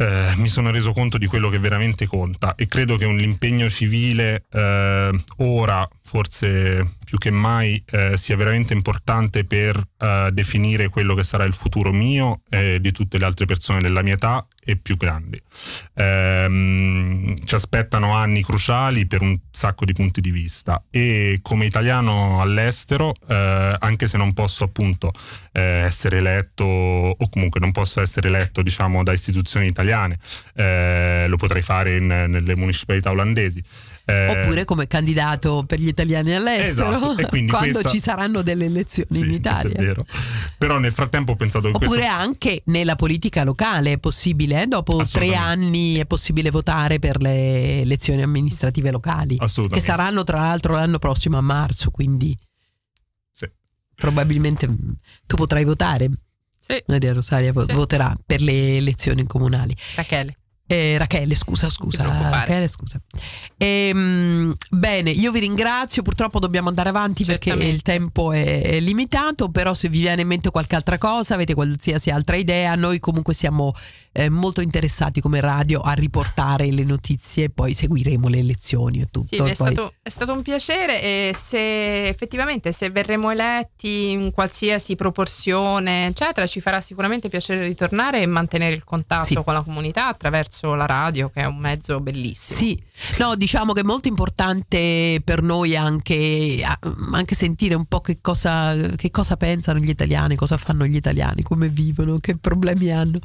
Eh, mi sono reso conto di quello che veramente conta e credo che un impegno civile eh, ora forse più che mai eh, sia veramente importante per eh, definire quello che sarà il futuro mio e eh, di tutte le altre persone della mia età e più grandi. Eh, ci aspettano anni cruciali per un sacco di punti di vista e come italiano all'estero, eh, anche se non posso appunto eh, essere eletto o comunque non posso essere eletto diciamo da istituzioni italiane, eh, lo potrei fare in, nelle municipalità olandesi. Eh, Oppure come candidato per gli italiani all'estero, esatto. E quando questa... ci saranno delle elezioni sì, in Italia. È vero. Però nel frattempo ho pensato che Oppure questo... anche nella politica locale è possibile, eh? Dopo tre anni è possibile votare per le elezioni amministrative locali, che saranno tra l'altro l'anno prossimo a marzo, quindi sì. Probabilmente tu potrai votare. Sì. Maria Rosaria sì. voterà per le elezioni comunali. Rachele. Eh, Rachele, scusa, scusa. Rachele, scusa. Ehm, bene, io vi ringrazio. Purtroppo dobbiamo andare avanti Certamente. Perché il tempo è, è limitato. Però, se vi viene in mente qualche altra cosa, avete qualsiasi altra idea, noi comunque siamo eh, molto interessati come radio a riportare le notizie e poi seguiremo le elezioni e tutto. Sì, è, poi... stato, è stato un piacere. E se effettivamente se verremo eletti in qualsiasi proporzione, eccetera, ci farà sicuramente piacere ritornare e mantenere il contatto sì. con la comunità attraverso la radio, che è un mezzo bellissimo. Sì, no, diciamo che è molto importante per noi anche, anche sentire un po' che cosa, che cosa pensano gli italiani, cosa fanno gli italiani, come vivono, che problemi hanno.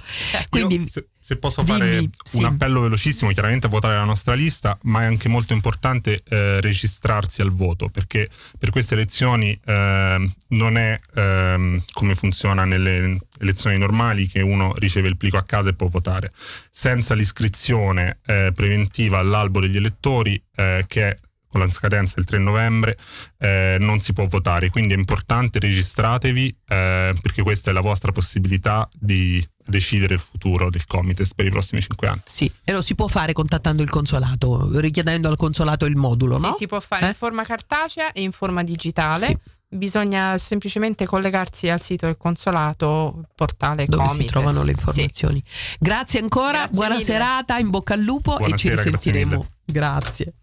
Quindi Io, se, se posso dimmi, fare un sì. appello velocissimo, chiaramente a votare la nostra lista, ma è anche molto importante eh, registrarsi al voto, perché per queste elezioni eh, non è eh, come funziona nelle elezioni normali che uno riceve il plico a casa e può votare. Senza l'iscrizione eh, preventiva all'albo degli elettori, eh, che è con la scadenza del tre novembre, eh, non si può votare. Quindi è importante, registratevi, eh, perché questa è la vostra possibilità di decidere il futuro del Comites per i prossimi cinque anni. Sì, e lo si può fare contattando il consolato, richiedendo al consolato il modulo, sì, no? Sì, si può fare eh? in forma cartacea e in forma digitale. Sì. bisogna semplicemente collegarsi al sito del consolato, portale dove Comites si trovano le informazioni. Sì. Grazie ancora, grazie buona mille. serata, in bocca al lupo Buonasera, e ci risentiremo. Grazie.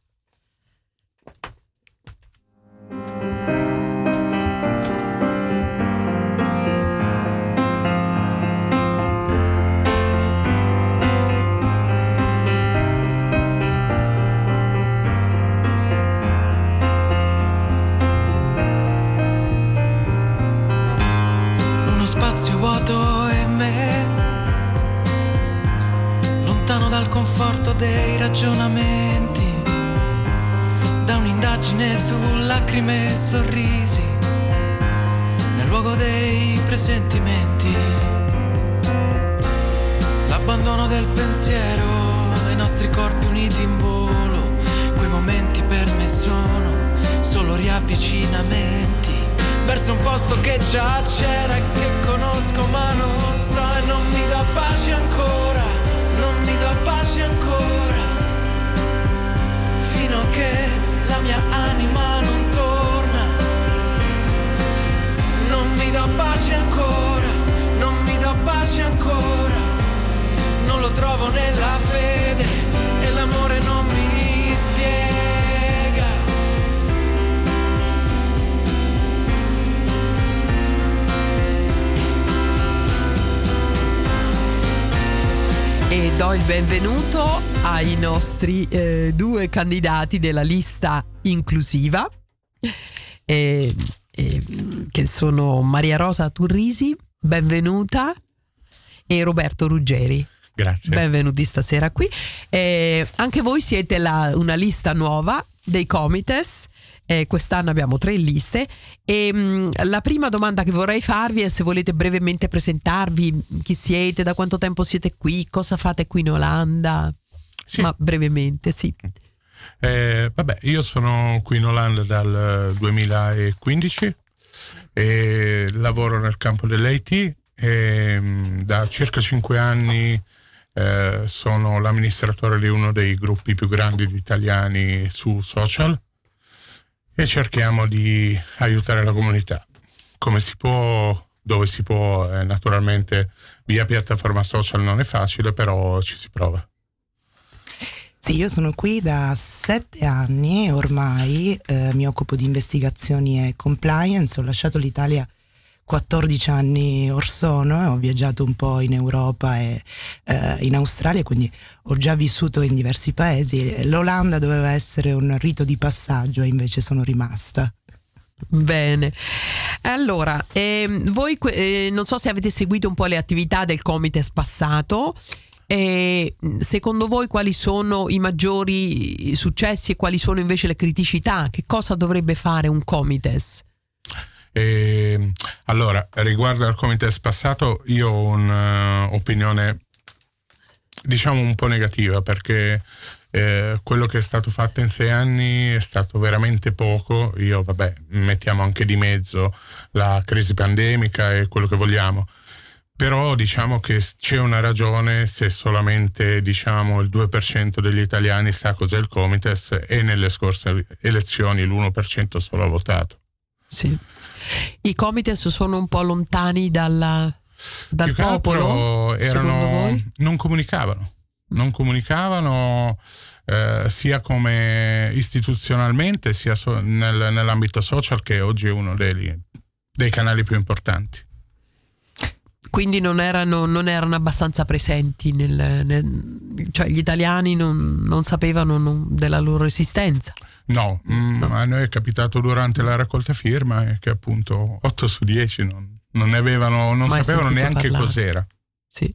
Spazio vuoto e me, lontano dal conforto dei ragionamenti, da un'indagine su lacrime e sorrisi, nel luogo dei presentimenti, l'abbandono del pensiero, i nostri corpi uniti in volo, quei momenti per me sono solo riavvicinamenti verso un posto che già c'era e che conosco ma non so, e non mi dà pace ancora, non mi dà pace ancora, fino a che la mia anima non torna. Non mi dà pace ancora, non mi dà pace ancora, non lo trovo nella fede e l'amore non mi spiega. E do il benvenuto ai nostri eh, due candidati della lista inclusiva, eh, eh, che sono Maria Rosa Turrisi, benvenuta, e Roberto Ruggeri. Grazie. Benvenuti stasera qui. Eh, anche voi siete la, una lista nuova dei Comites. Eh, quest'anno abbiamo tre liste e mh, la prima domanda che vorrei farvi è se volete brevemente presentarvi, chi siete, da quanto tempo siete qui, cosa fate qui in Olanda. Sì. Ma brevemente, sì. Eh, vabbè, io sono qui in Olanda dal duemilaquindici e lavoro nel campo dell'I T e mh, da circa cinque anni eh, sono l'amministratore di uno dei gruppi più grandi di italiani su social. E cerchiamo di aiutare la comunità come si può, dove si può, eh, naturalmente via piattaforma social non è facile, però ci si prova. Sì, io sono qui da sette anni ormai, eh, mi occupo di investigazioni e compliance, ho lasciato l'Italia quattordici anni or sono, eh, ho viaggiato un po' in Europa e eh, in Australia, quindi ho già vissuto in diversi paesi. L'Olanda doveva essere un rito di passaggio e invece sono rimasta. Bene, allora eh, voi eh, non so se avete seguito un po' le attività del Comites passato, eh, secondo voi quali sono i maggiori successi e quali sono invece le criticità? Che cosa dovrebbe fare un Comites? E, allora, riguardo al Comites passato io ho un'opinione diciamo un po' negativa, perché eh, quello che è stato fatto in sei anni è stato veramente poco. Io vabbè, mettiamo anche di mezzo la crisi pandemica e quello che vogliamo, però diciamo che c'è una ragione se solamente diciamo il due per cento degli italiani sa cos'è il Comites e nelle scorse elezioni l'uno per cento solo ha votato. Sì. I Comites sono un po' lontani dalla, dal popolo, erano, non comunicavano, non comunicavano eh, sia come istituzionalmente sia so, nel, nell'ambito social, che oggi è uno dei, dei canali più importanti. Quindi non erano, non erano abbastanza presenti nel, nel, cioè gli italiani non, non sapevano non, della loro esistenza. No, no. Mh, a noi è capitato durante la raccolta firma che appunto otto su dieci non, non ne avevano, non mai sapevano neanche parlare. Cos'era. Sì.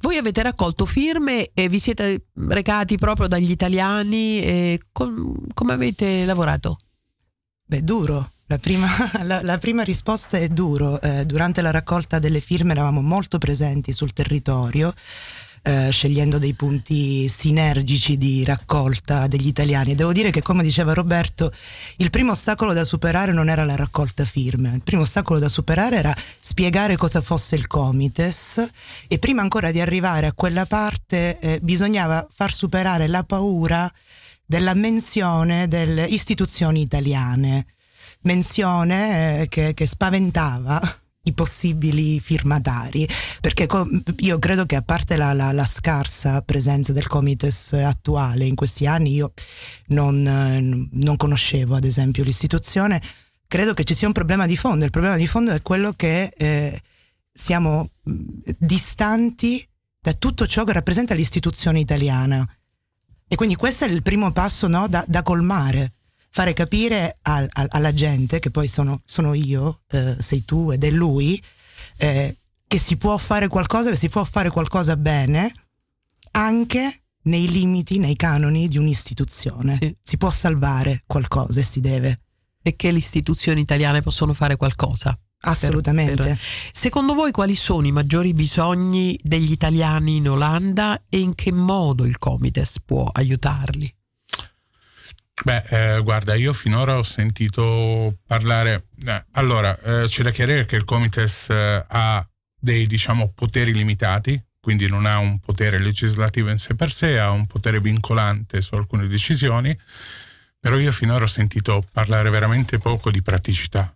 Voi avete raccolto firme e vi siete recati proprio dagli italiani. E com, come avete lavorato? Beh, duro. La prima, la, la prima risposta è duro. Eh, durante la raccolta delle firme eravamo molto presenti sul territorio, eh, scegliendo dei punti sinergici di raccolta degli italiani. Devo dire che, come diceva Roberto, il primo ostacolo da superare non era la raccolta firme, il primo ostacolo da superare era spiegare cosa fosse il Comites, e prima ancora di arrivare a quella parte eh, bisognava far superare la paura della menzione delle istituzioni italiane. menzione che, che spaventava i possibili firmatari, perché com- io credo che, a parte la, la, la scarsa presenza del Comites attuale in questi anni, io non, non conoscevo ad esempio l'istituzione. Credo che ci sia un problema di fondo. Il problema di fondo è quello che eh, siamo distanti da tutto ciò che rappresenta l'istituzione italiana, e quindi questo è il primo passo, no, da, da colmare, fare capire al, al, alla gente, che poi sono, sono io, eh, sei tu ed è lui, eh, che si può fare qualcosa, che si può fare qualcosa bene anche nei limiti, nei canoni di un'istituzione. Sì. Si può salvare qualcosa e si deve. E che le istituzioni italiane possono fare qualcosa. Assolutamente. Per, per... Secondo voi quali sono i maggiori bisogni degli italiani in Olanda e in che modo il Comites può aiutarli? Beh, eh, guarda, io finora ho sentito parlare... Eh, allora, eh, c'è da chiarire che il Comites eh, ha dei, diciamo, poteri limitati, quindi non ha un potere legislativo in sé per sé, ha un potere vincolante su alcune decisioni, però io finora ho sentito parlare veramente poco di praticità.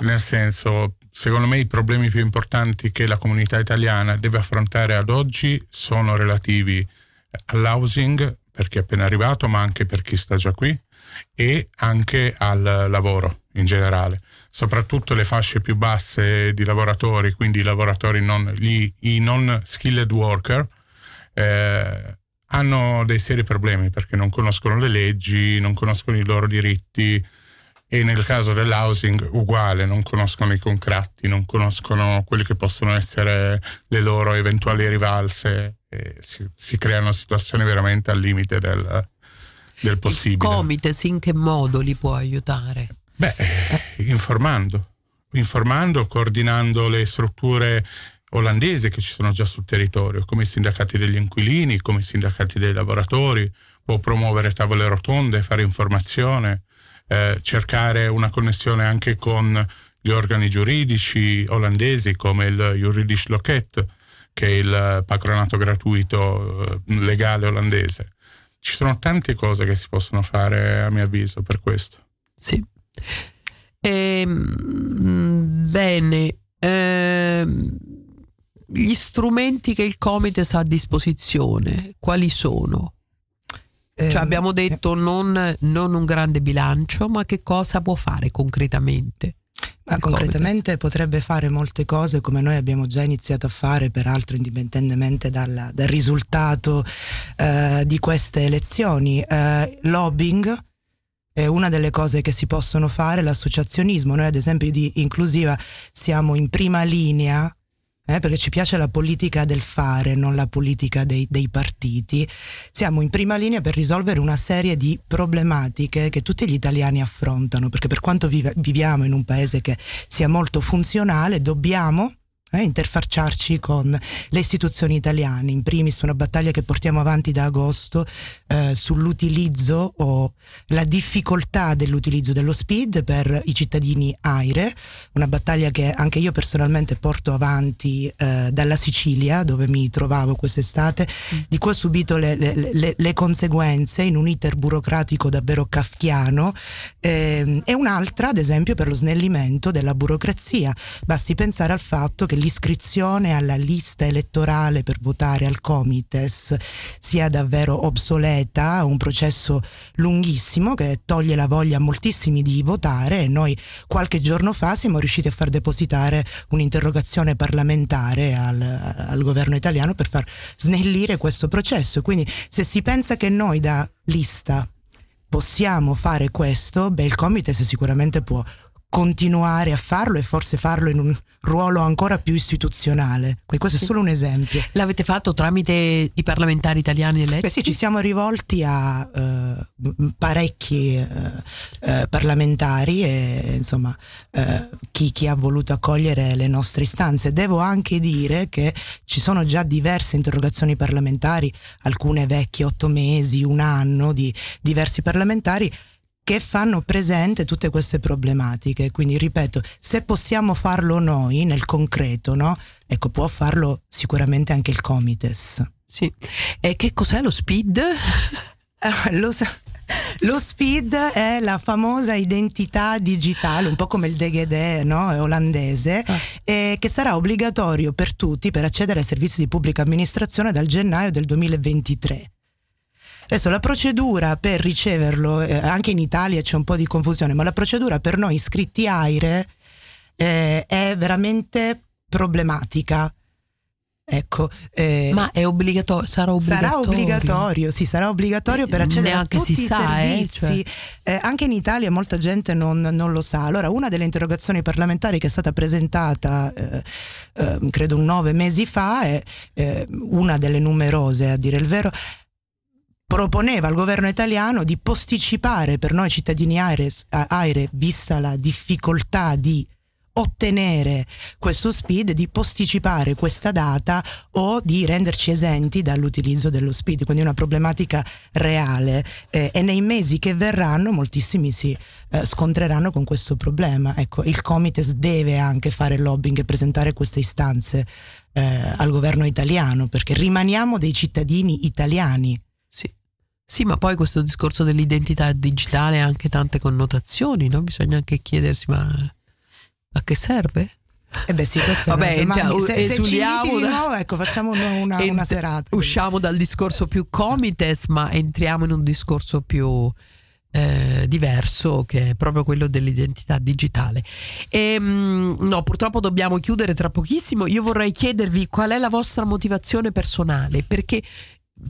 Nel senso, secondo me i problemi più importanti che la comunità italiana deve affrontare ad oggi sono relativi all'housing, per chi è appena arrivato, ma anche per chi sta già qui, e anche al lavoro in generale. Soprattutto le fasce più basse di lavoratori, quindi i lavoratori non, gli, i non skilled worker, eh, hanno dei seri problemi perché non conoscono le leggi, non conoscono i loro diritti, e nel caso dell'housing uguale, non conoscono i contratti, non conoscono quelli che possono essere le loro eventuali rivalse, e si, si creano situazioni veramente al limite del, del possibile. Il Comites in che modo li può aiutare? Beh, informando, informando, coordinando le strutture olandesi che ci sono già sul territorio, come i sindacati degli inquilini, come i sindacati dei lavoratori, può promuovere tavole rotonde, fare informazione, Eh, cercare una connessione anche con gli organi giuridici olandesi come il Juridisch Loket, che è il patronato gratuito legale olandese. Ci sono tante cose che si possono fare, a mio avviso, per questo. Sì. Ehm, bene. Ehm, gli strumenti che il Comites ha a disposizione, quali sono? Cioè abbiamo detto non, non un grande bilancio, ma che cosa può fare concretamente? Ma concretamente Comites potrebbe fare molte cose, come noi abbiamo già iniziato a fare, peraltro indipendentemente dal, dal risultato eh, di queste elezioni. Eh, lobbying è una delle cose che si possono fare, l'associazionismo. Noi ad esempio di Inclusiva siamo in prima linea, Eh, perché ci piace la politica del fare, non la politica dei, dei partiti. Siamo in prima linea per risolvere una serie di problematiche che tutti gli italiani affrontano, perché per quanto vive, viviamo in un paese che sia molto funzionale, dobbiamo eh, interfacciarci con le istituzioni italiane, in primis una battaglia che portiamo avanti da agosto eh, sull'utilizzo o la difficoltà dell'utilizzo dello SPID per i cittadini AIRE, una battaglia che anche io personalmente porto avanti eh, dalla Sicilia, dove mi trovavo quest'estate, mm. di cui ho subito le, le, le, le conseguenze in un iter burocratico davvero kafkiano, eh, e un'altra ad esempio per lo snellimento della burocrazia. Basti pensare al fatto che l'iscrizione alla lista elettorale per votare al Comites sia davvero obsoleta, un processo lunghissimo che toglie la voglia a moltissimi di votare, e noi qualche giorno fa siamo riusciti a far depositare un'interrogazione parlamentare al, al governo italiano per far snellire questo processo. Quindi se si pensa che noi da lista possiamo fare questo, beh, il Comites sicuramente può continuare a farlo, e forse farlo in un ruolo ancora più istituzionale. Questo sì. È solo un esempio. L'avete fatto tramite i parlamentari italiani eletti? Beh, sì, ci siamo rivolti a eh, parecchi eh, eh, parlamentari e insomma eh, chi, chi ha voluto accogliere le nostre istanze. Devo anche dire che ci sono già diverse interrogazioni parlamentari, alcune vecchie otto mesi, un anno, di diversi parlamentari che fanno presente tutte queste problematiche. Quindi ripeto, se possiamo farlo noi nel concreto, no? Ecco, può farlo sicuramente anche il Comites. Sì. E che cos'è lo SPID? Lo, Lo SPID è la famosa identità digitale, un po' come il DigiD, no? È olandese, ah. eh, che sarà obbligatorio per tutti per accedere ai servizi di pubblica amministrazione dal gennaio del duemilaventitré. Adesso la procedura per riceverlo, eh, anche in Italia c'è un po' di confusione, ma la procedura per noi iscritti AIRE eh, è veramente problematica. Ecco, eh, ma è obbligato- sarà obbligatorio? Sarà obbligatorio, sì, sarà obbligatorio per accedere a tutti i sa, servizi. Eh, cioè. eh, anche in Italia molta gente non, non lo sa. Allora, una delle interrogazioni parlamentari che è stata presentata, eh, eh, credo nove mesi fa, è eh, una delle numerose, a dire il vero, proponeva al governo italiano di posticipare per noi cittadini AIRE, AIRE vista la difficoltà di ottenere questo SPID, di posticipare questa data o di renderci esenti dall'utilizzo dello SPID, quindi una problematica reale eh, e nei mesi che verranno moltissimi si eh, scontreranno con questo problema. Ecco, il Comites deve anche fare lobbying e presentare queste istanze eh, al governo italiano, perché rimaniamo dei cittadini italiani. Sì. Sì, ma poi questo discorso dell'identità digitale ha anche tante connotazioni, no? Bisogna anche chiedersi, ma a che serve? Eh beh sì, questa Vabbè, è una domanda. Se, se ci inviti di nuovo, ecco, facciamo una, ent- una serata. Usciamo dal discorso più Comites, ma entriamo in un discorso più eh, diverso, che è proprio quello dell'identità digitale. E, mh, no, purtroppo dobbiamo chiudere tra pochissimo. Io vorrei chiedervi qual è la vostra motivazione personale, perché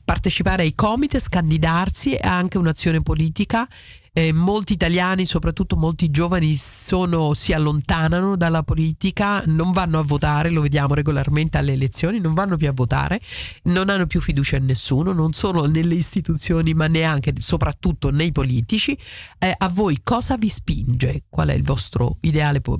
partecipare ai Comites, candidarsi, è anche un'azione politica. Eh, molti italiani, soprattutto molti giovani, sono, si allontanano dalla politica, non vanno a votare, lo vediamo regolarmente alle elezioni, non vanno più a votare, non hanno più fiducia in nessuno, non solo nelle istituzioni ma neanche, soprattutto, nei politici. Eh, a voi cosa vi spinge? Qual è il vostro ideale po-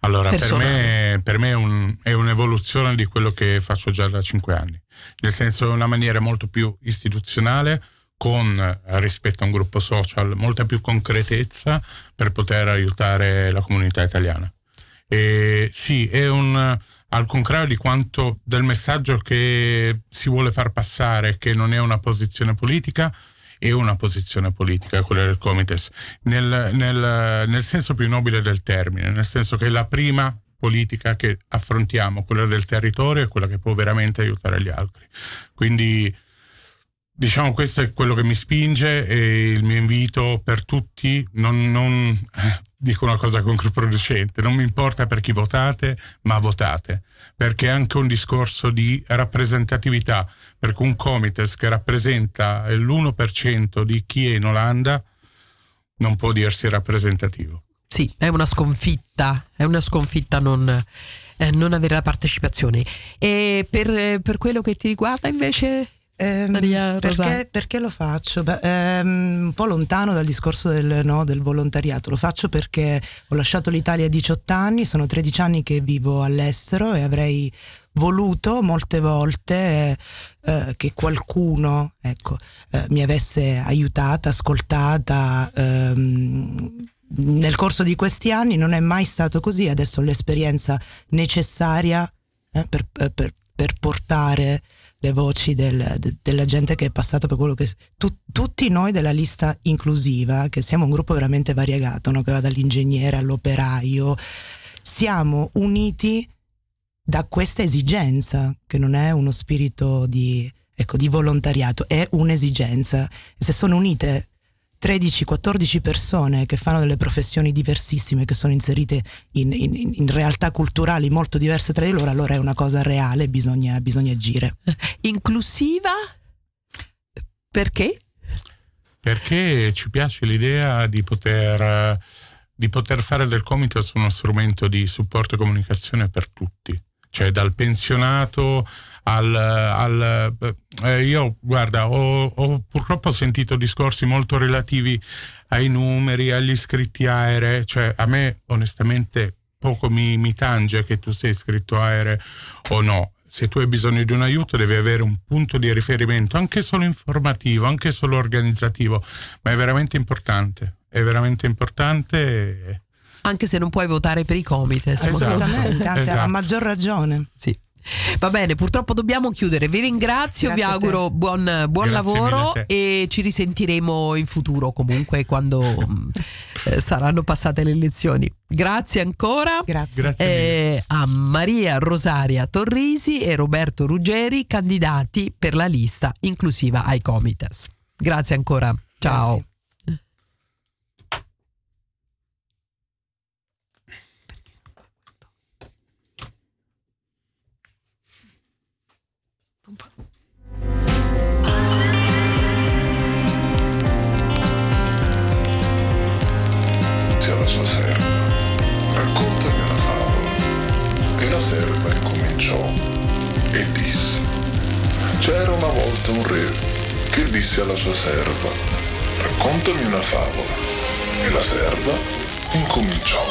Allora, personale? Per me, per me è, un, è un'evoluzione di quello che faccio già da cinque anni, nel senso, una maniera molto più istituzionale, con, rispetto a un gruppo social, molta più concretezza per poter aiutare la comunità italiana. E sì, è un, al contrario di quanto, del messaggio che si vuole far passare, che non è una posizione politica, è una posizione politica quella del Comites, nel, nel, nel senso più nobile del termine, nel senso che la prima politica che affrontiamo, quella del territorio, è quella che può veramente aiutare gli altri. Quindi diciamo, questo è quello che mi spinge, e il mio invito per tutti, non, non eh, dico una cosa controproducente, non mi importa per chi votate, ma votate, perché è anche un discorso di rappresentatività, perché un Comites che rappresenta l'uno per cento di chi è in Olanda non può dirsi rappresentativo. Sì, è una sconfitta, è una sconfitta non, eh, non avere la partecipazione. E per, eh, per quello che ti riguarda invece... Eh, Maria, perché, perché lo faccio? Beh, ehm, un po' lontano dal discorso del, no, del volontariato, lo faccio perché ho lasciato l'Italia a diciotto anni, sono tredici anni che vivo all'estero e avrei voluto molte volte eh, che qualcuno, ecco, eh, mi avesse aiutata, ascoltata. Ehm, nel corso di questi anni non è mai stato così, adesso ho l'esperienza necessaria eh, per, per, per portare le voci del, de, della gente che è passata per quello che tu, tutti noi della lista inclusiva, che siamo un gruppo veramente variegato, no? Che va dall'ingegnere all'operaio, siamo uniti da questa esigenza che non è uno spirito di, ecco, di volontariato, è un'esigenza. E se sono unite tredici quattordici persone che fanno delle professioni diversissime, che sono inserite in, in, in realtà culturali molto diverse tra di loro, allora è una cosa reale, bisogna, bisogna agire. Inclusiva? Perché? Perché ci piace l'idea di poter, di poter fare del Comites uno strumento di supporto e comunicazione per tutti. Cioè, dal pensionato al... al eh, io, guarda, ho, ho purtroppo sentito discorsi molto relativi ai numeri, agli iscritti AIRE. Cioè, a me, onestamente, poco mi, mi tange che tu sei iscritto AIRE o no. Se tu hai bisogno di un aiuto, devi avere un punto di riferimento, anche solo informativo, anche solo organizzativo. Ma è veramente importante. È veramente importante... E... anche se non puoi votare per i Comites. Assolutamente, anzi, esatto. A maggior ragione. Sì. Va bene, purtroppo dobbiamo chiudere. Vi ringrazio, grazie, vi auguro buon, buon lavoro e ci risentiremo in futuro comunque quando eh, saranno passate le elezioni. Grazie ancora. Grazie, grazie eh, a Maria Rosaria Torrisi e Roberto Ruggeri, candidati per la lista inclusiva ai Comites. Grazie ancora. Ciao. Grazie. E disse: c'era una volta un re che disse alla sua serva: raccontami una favola. E la serva incominciò.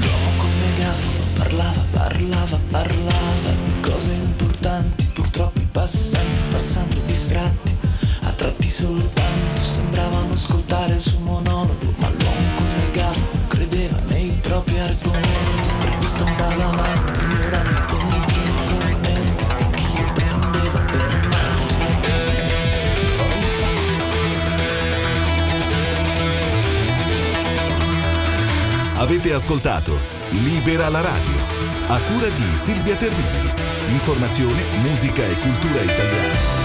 Dopo il megafono parlava, parlava, parlava di cose importanti, purtroppo i passanti, passando distratti, a tratti soltanto sembravano ascoltare il suo monologo, ma l'uomo col megafono credeva nei propri argomenti, per cui stampava avanti, ignorava con i primi commenti di chi lo prendeva per matto. Oh. Avete ascoltato Libera la Radio, a cura di Silvia Terribili. Informazione, musica e cultura italiana.